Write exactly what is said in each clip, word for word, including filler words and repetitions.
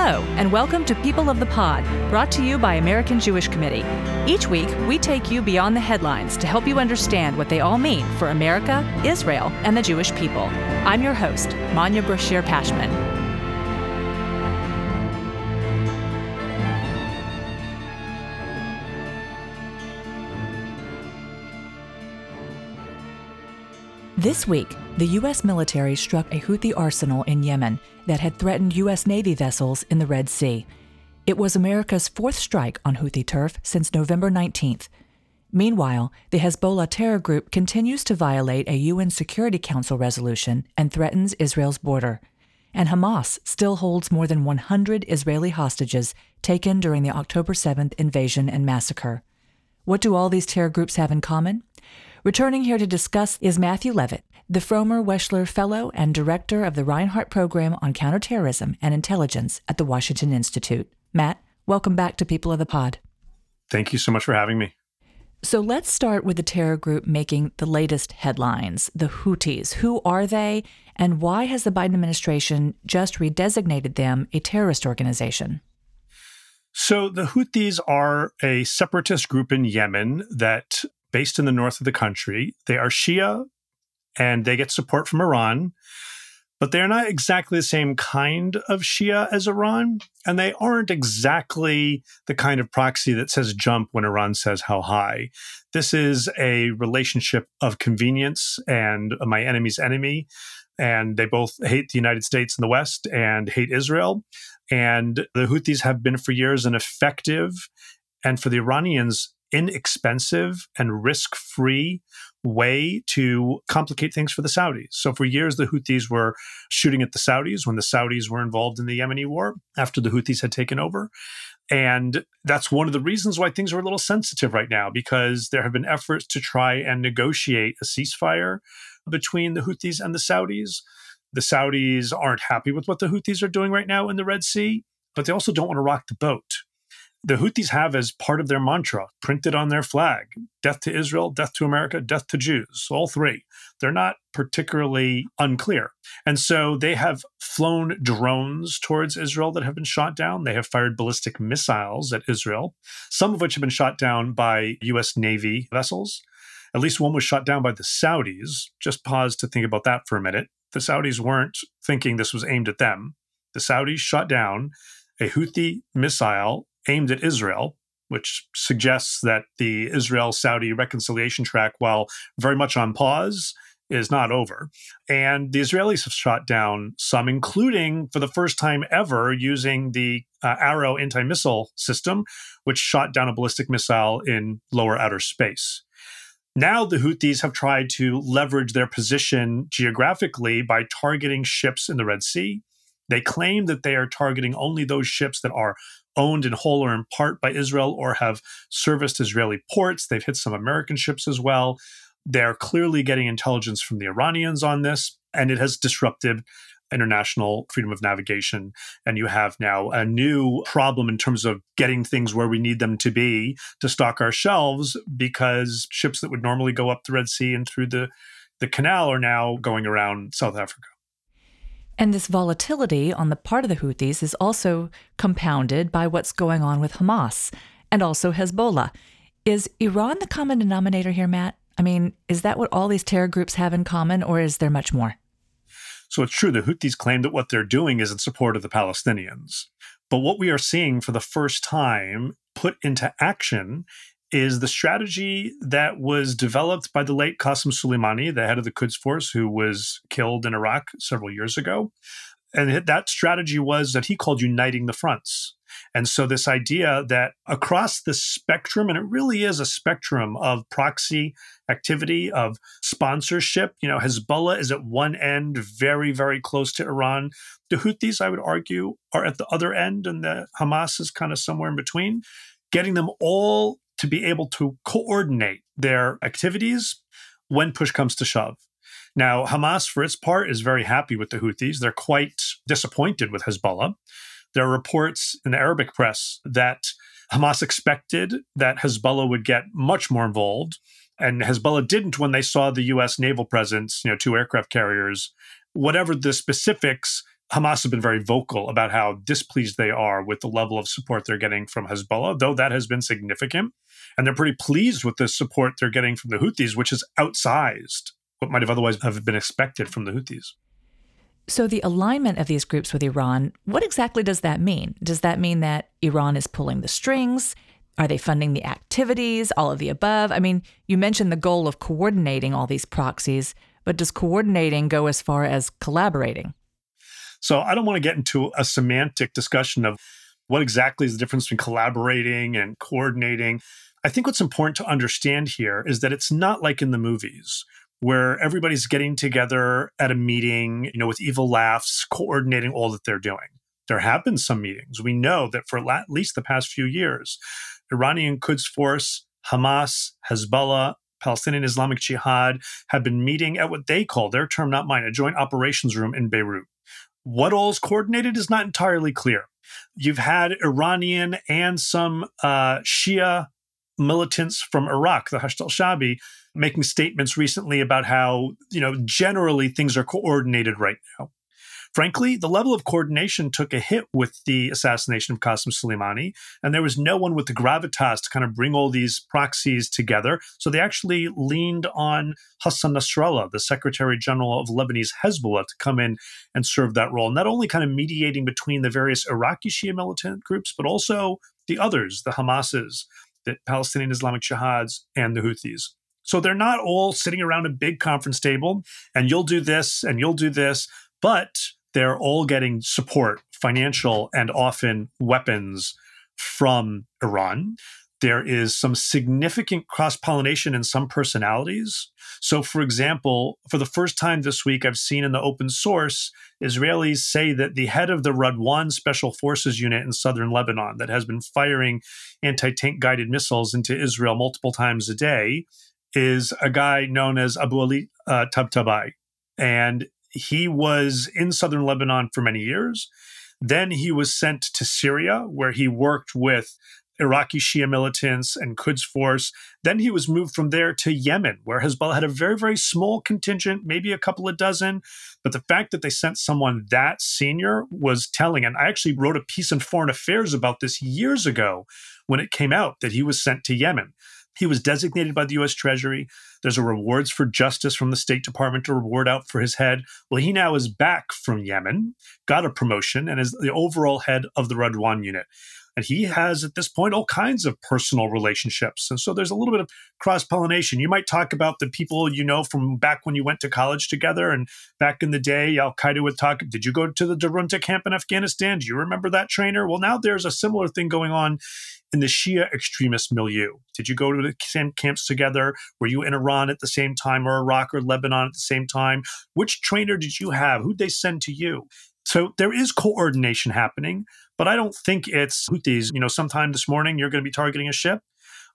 Hello, and welcome to People of the Pod, brought to you by American Jewish Committee. Each week, we take you beyond the headlines to help you understand what they all mean for America, Israel, and the Jewish people. I'm your host, Manya Brashear-Pashman. This week, the U S military struck a Houthi arsenal in Yemen that had threatened U S Navy vessels in the Red Sea. It was America's fourth strike on Houthi turf since November nineteenth. Meanwhile, the Hezbollah terror group continues to violate a U N Security Council resolution and threatens Israel's border. And Hamas still holds more than one hundred Israeli hostages taken during the October seventh invasion and massacre. What do all these terror groups have in common? Returning here to discuss is Matthew Levitt, the former Weschler Fellow and Director of the Reinhardt Program on Counterterrorism and Intelligence at the Washington Institute. Matt, welcome back to People of the Pod. Thank you so much for having me. So let's start with the terror group making the latest headlines, the Houthis. Who are they, and why has the Biden administration just redesignated them a terrorist organization? So the Houthis are a separatist group in Yemen that based in the north of the country. They are Shia, and they get support from Iran, but they're not exactly the same kind of Shia as Iran, and they aren't exactly the kind of proxy that says jump when Iran says how high. This is a relationship of convenience and my enemy's enemy, and they both hate the United States and the West and hate Israel, and the Houthis have been for years an effective, and for the Iranians, inexpensive and risk-free way to complicate things for the Saudis. So for years, the Houthis were shooting at the Saudis when the Saudis were involved in the Yemeni war after the Houthis had taken over. And that's one of the reasons why things are a little sensitive right now, because there have been efforts to try and negotiate a ceasefire between the Houthis and the Saudis. The Saudis aren't happy with what the Houthis are doing right now in the Red Sea, but they also don't want to rock the boat. The Houthis have as part of their mantra, printed on their flag, death to Israel, death to America, death to Jews, all three. They're not particularly unclear. And so they have flown drones towards Israel that have been shot down. They have fired ballistic missiles at Israel, some of which have been shot down by U S Navy vessels. At least one was shot down by the Saudis. Just pause to think about that for a minute. The Saudis weren't thinking this was aimed at them. The Saudis shot down a Houthi missile aimed at Israel, which suggests that the Israel-Saudi reconciliation track, while very much on pause, is not over. And the Israelis have shot down some, including for the first time ever using the uh, Arrow anti-missile system, which shot down a ballistic missile in lower outer space. Now the Houthis have tried to leverage their position geographically by targeting ships in the Red Sea. They claim that they are targeting only those ships that are owned in whole or in part by Israel or have serviced Israeli ports. They've hit some American ships as well. They're clearly getting intelligence from the Iranians on this, and it has disrupted international freedom of navigation. And you have now a new problem in terms of getting things where we need them to be to stock our shelves, because ships that would normally go up the Red Sea and through the, the canal are now going around South Africa. And this volatility on the part of the Houthis is also compounded by what's going on with Hamas and also Hezbollah. Is Iran the common denominator here, Matt? I mean, is that what all these terror groups have in common, or is there much more? So it's true. The Houthis claim that what they're doing is in support of the Palestinians. But what we are seeing for the first time put into action is the strategy that was developed by the late Qasem Soleimani, the head of the Quds Force, who was killed in Iraq several years ago. And that strategy was that he called uniting the fronts. And so this idea that across the spectrum, and it really is a spectrum of proxy activity, of sponsorship, you know, Hezbollah is at one end, very, very close to Iran. The Houthis, I would argue, are at the other end, and the Hamas is kind of somewhere in between, getting them all to be able to coordinate their activities when push comes to shove. Now, Hamas, for its part, is very happy with the Houthis. They're quite disappointed with Hezbollah. There are reports in the Arabic press that Hamas expected that Hezbollah would get much more involved, and Hezbollah didn't when they saw the U S naval presence, you know, two aircraft carriers. Whatever the specifics, Hamas has been very vocal about how displeased they are with the level of support they're getting from Hezbollah, though that has been significant. And they're pretty pleased with the support they're getting from the Houthis, which is outsized what might have otherwise have been expected from the Houthis. So the alignment of these groups with Iran, what exactly does that mean? Does that mean that Iran is pulling the strings? Are they funding the activities? All of the above? I mean, you mentioned the goal of coordinating all these proxies, but does coordinating go as far as collaborating? So I don't want to get into a semantic discussion of what exactly is the difference between collaborating and coordinating. I think what's important to understand here is that it's not like in the movies, where everybody's getting together at a meeting, you know, with evil laughs, coordinating all that they're doing. There have been some meetings. We know that for at least the past few years, Iranian Quds Force, Hamas, Hezbollah, Palestinian Islamic Jihad have been meeting at what they call, their term, not mine, a joint operations room in Beirut. What all is coordinated is not entirely clear. You've had Iranian and some uh, Shia militants from Iraq, the Hashd al-Shaabi, making statements recently about how, you know, generally things are coordinated right now. Frankly, the level of coordination took a hit with the assassination of Qasem Soleimani, and there was no one with the gravitas to kind of bring all these proxies together. So they actually leaned on Hassan Nasrallah, the Secretary General of Lebanese Hezbollah, to come in and serve that role, not only kind of mediating between the various Iraqi Shia militant groups, but also the others, the Hamases, the Palestinian Islamic Jihads, and the Houthis. So they're not all sitting around a big conference table, and you'll do this, and you'll do this, but they're all getting support, financial and often weapons, from Iran. There is some significant cross-pollination in some personalities. So, for example, for the first time this week, I've seen in the open source, Israelis say that the head of the Rudwan Special Forces unit in southern Lebanon that has been firing anti-tank guided missiles into Israel multiple times a day is a guy known as Abu Ali uh, Tabtabai. And he was in southern Lebanon for many years. Then he was sent to Syria, where he worked with Iraqi Shia militants and Quds Force. Then he was moved from there to Yemen, where Hezbollah had a very, very small contingent, maybe a couple of dozen. But the fact that they sent someone that senior was telling. And I actually wrote a piece in Foreign Affairs about this years ago when it came out that he was sent to Yemen. He was designated by the U S Treasury. There's a rewards for justice from the State Department to reward out for his head. Well, he now is back from Yemen, got a promotion, and is the overall head of the Rudwan unit. And he has, at this point, all kinds of personal relationships. And so there's a little bit of cross-pollination. You might talk about the people you know from back when you went to college together. And back in the day, Al-Qaeda would talk, did you go to the Darunta camp in Afghanistan? Do you remember that trainer? Well, now there's a similar thing going on in the Shia extremist milieu. Did you go to the same camps together? Were you in Iran at the same time, or Iraq or Lebanon at the same time? Which trainer did you have? Who'd they send to you? So there is coordination happening, but I don't think it's Houthis, you know, sometime this morning you're going to be targeting a ship.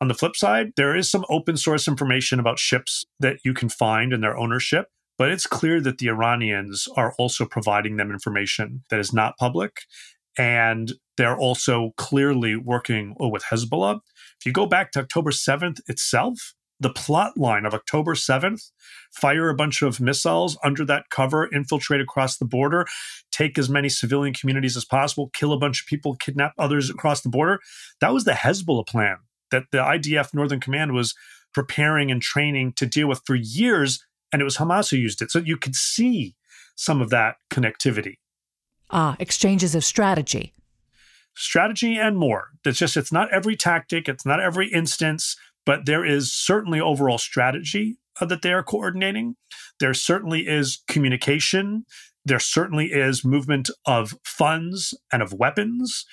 On the flip side, there is some open source information about ships that you can find and their ownership, but it's clear that the Iranians are also providing them information that is not public. And they're also clearly working with Hezbollah. If you go back to October seventh itself, the plot line of October seventh, fire a bunch of missiles under that cover, infiltrate across the border, take as many civilian communities as possible, kill a bunch of people, kidnap others across the border. That was the Hezbollah plan that the I D F Northern Command was preparing and training to deal with for years, and it was Hamas who used it. So you could see some of that connectivity. Ah, exchanges of strategy. Strategy and more. It's just, it's not every tactic, it's not every instance, but there is certainly overall strategy uh, that they are coordinating. There certainly is communication. There certainly is movement of funds and of weapons.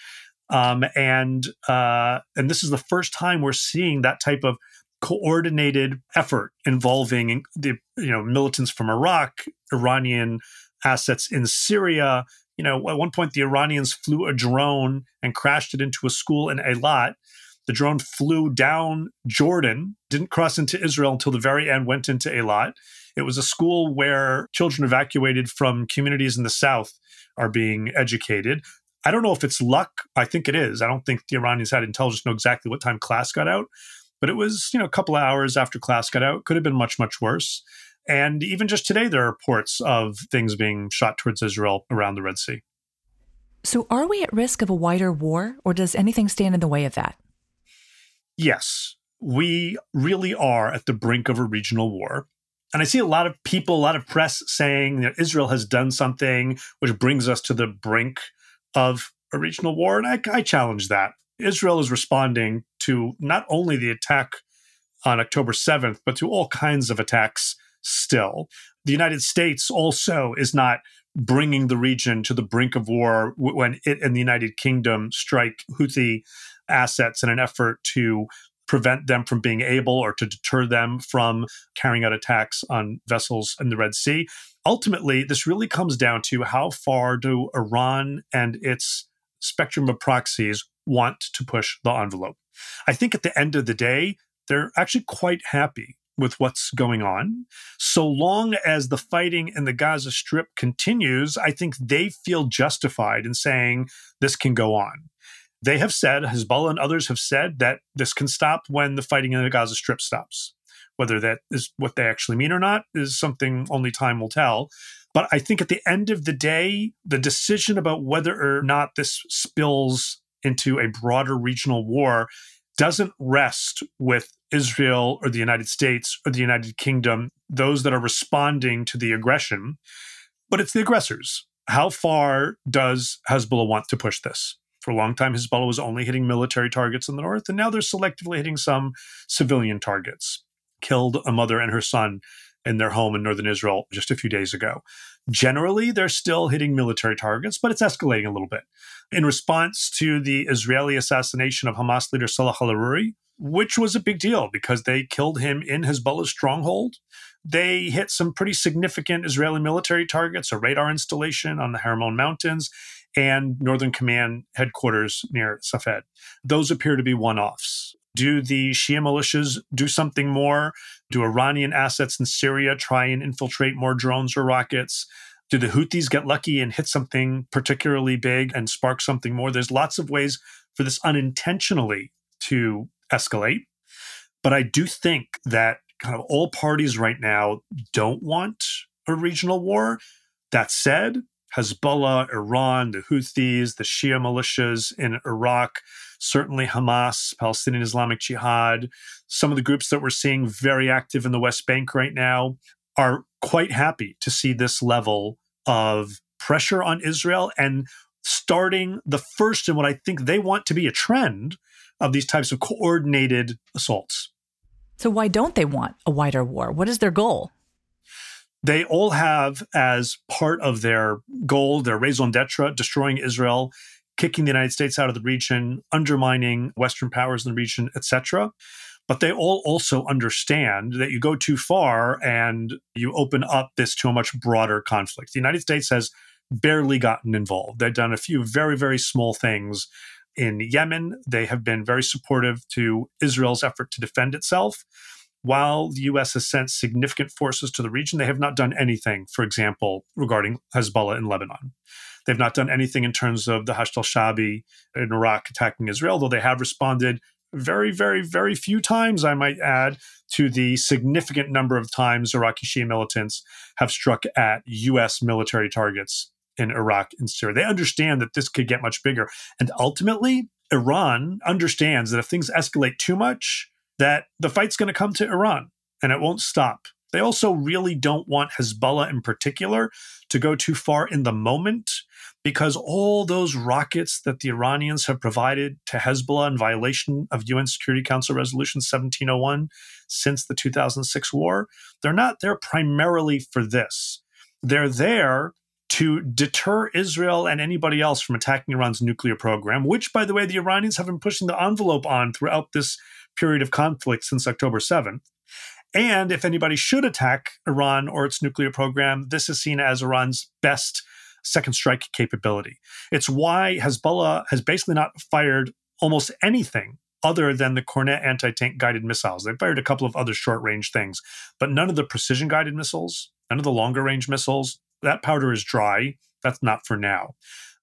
Um, and uh, and this is the first time we're seeing that type of coordinated effort involving the you know militants from Iraq, Iranian assets in Syria. You know, at one point, the Iranians flew a drone and crashed it into a school in Eilat. The drone flew down Jordan, didn't cross into Israel until the very end, went into Eilat. It was a school where children evacuated from communities in the south are being educated. I don't know if it's luck. I think it is. I don't think the Iranians had intelligence to know exactly what time class got out, but it was, you know, a couple of hours after class got out. Could have been much, much worse. And even just today, there are reports of things being shot towards Israel around the Red Sea. So are we at risk of a wider war, or does anything stand in the way of that? Yes, we really are at the brink of a regional war. And I see a lot of people, a lot of press saying that Israel has done something, which brings us to the brink of a regional war. And I, I challenge that. Israel is responding to not only the attack on October seventh, but to all kinds of attacks still. The United States also is not bringing the region to the brink of war when it and the United Kingdom strike Houthi assets in an effort to prevent them from being able or to deter them from carrying out attacks on vessels in the Red Sea. Ultimately, this really comes down to how far do Iran and its spectrum of proxies want to push the envelope. I think at the end of the day, they're actually quite happy with what's going on. So long as the fighting in the Gaza Strip continues, I think they feel justified in saying this can go on. They have said, Hezbollah and others have said, that this can stop when the fighting in the Gaza Strip stops. Whether that is what they actually mean or not is something only time will tell. But I think at the end of the day, the decision about whether or not this spills into a broader regional war doesn't rest with Israel or the United States or the United Kingdom, those that are responding to the aggression, but it's the aggressors. How far does Hezbollah want to push this? For a long time, Hezbollah was only hitting military targets in the north, and now they're selectively hitting some civilian targets. Killed a mother and her son in their home in northern Israel just a few days ago. Generally, they're still hitting military targets, but it's escalating a little bit. In response to the Israeli assassination of Hamas leader Salah al-Aruri, which was a big deal because they killed him in Hezbollah's stronghold, they hit some pretty significant Israeli military targets, a radar installation on the Hermon Mountains, and Northern Command headquarters near Safed. Those appear to be one-offs. Do the Shia militias do something more? Do Iranian assets in Syria try and infiltrate more drones or rockets? Do the Houthis get lucky and hit something particularly big and spark something more? There's lots of ways for this unintentionally to escalate. But I do think that kind of all parties right now don't want a regional war. That said, Hezbollah, Iran, the Houthis, the Shia militias in Iraq, certainly Hamas, Palestinian Islamic Jihad, some of the groups that we're seeing very active in the West Bank right now are quite happy to see this level of pressure on Israel and starting the first in what I think they want to be a trend of these types of coordinated assaults. So why don't they want a wider war? What is their goal? They all have as part of their goal, their raison d'etre, destroying Israel, kicking the United States out of the region, undermining Western powers in the region, et cetera. But they all also understand that you go too far and you open up this to a much broader conflict. The United States has barely gotten involved. They've done a few very, very small things in Yemen. They have been very supportive to Israel's effort to defend itself. While the U S has sent significant forces to the region, they have not done anything, for example, regarding Hezbollah in Lebanon. They've not done anything in terms of the Hashd al-Shaabi in Iraq attacking Israel, though they have responded very, very, very few times, I might add, to the significant number of times Iraqi Shia militants have struck at U S military targets in Iraq and Syria. They understand that this could get much bigger. And ultimately, Iran understands that if things escalate too much, that the fight's going to come to Iran and it won't stop. They also really don't want Hezbollah in particular to go too far in the moment because all those rockets that the Iranians have provided to Hezbollah in violation of U N Security Council Resolution seventeen oh one since the two thousand six war, they're not there primarily for this. They're there to deter Israel and anybody else from attacking Iran's nuclear program, which, by the way, the Iranians have been pushing the envelope on throughout this period of conflict since October seventh. And if anybody should attack Iran or its nuclear program, this is seen as Iran's best second strike capability. It's why Hezbollah has basically not fired almost anything other than the Cornet anti-tank guided missiles. They've fired a couple of other short-range things, but none of the precision-guided missiles, none of the longer-range missiles. That powder is dry. That's not for now.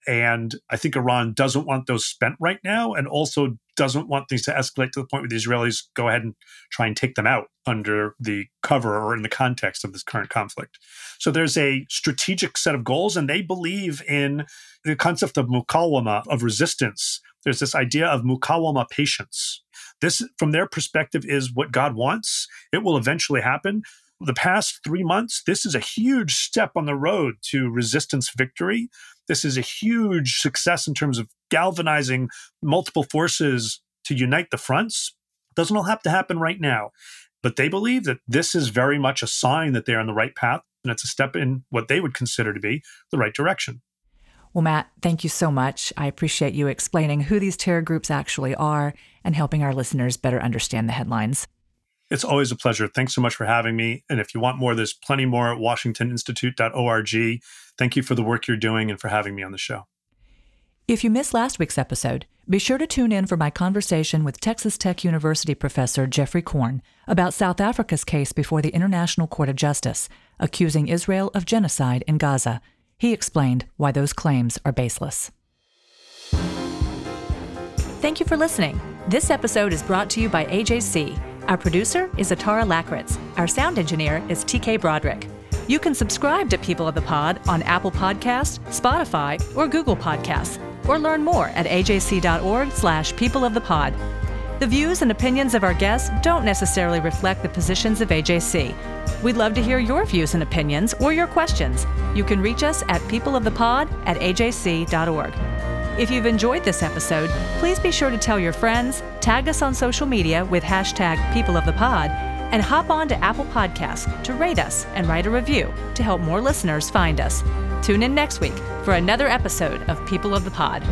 And I think Iran doesn't want those spent right now and also doesn't want things to escalate to the point where the Israelis go ahead and try and take them out under the cover or in the context of this current conflict. So there's a strategic set of goals, and they believe in the concept of mukawama, of resistance. There's this idea of mukawama patience. This, from their perspective, is what God wants. It will eventually happen. The past three months, this is a huge step on the road to resistance victory. This is a huge success in terms of galvanizing multiple forces to unite the fronts. Doesn't all have to happen right now. But they believe that this is very much a sign that they're on the right path, and it's a step in what they would consider to be the right direction. Well, Matt, thank you so much. I appreciate you explaining who these terror groups actually are and helping our listeners better understand the headlines. It's always a pleasure. Thanks so much for having me. And if you want more, there's plenty more at washington institute dot org. Thank you for the work you're doing and for having me on the show. If you missed last week's episode, be sure to tune in for my conversation with Texas Tech University professor Jeffrey Korn about South Africa's case before the International Court of Justice, accusing Israel of genocide in Gaza. He explained why those claims are baseless. Thank you for listening. This episode is brought to you by A J C. Our producer is Atara Lakritz. Our sound engineer is T K Broderick. You can subscribe to People of the Pod on Apple Podcasts, Spotify, or Google Podcasts, or learn more at A J C dot org slash People of the Pod. The views and opinions of our guests don't necessarily reflect the positions of A J C. We'd love to hear your views and opinions or your questions. You can reach us at people of the pod at A J C dot org. If you've enjoyed this episode, please be sure to tell your friends, tag us on social media with hashtag PeopleOfThePod, and hop on to Apple Podcasts to rate us and write a review to help more listeners find us. Tune in next week for another episode of People of the Pod.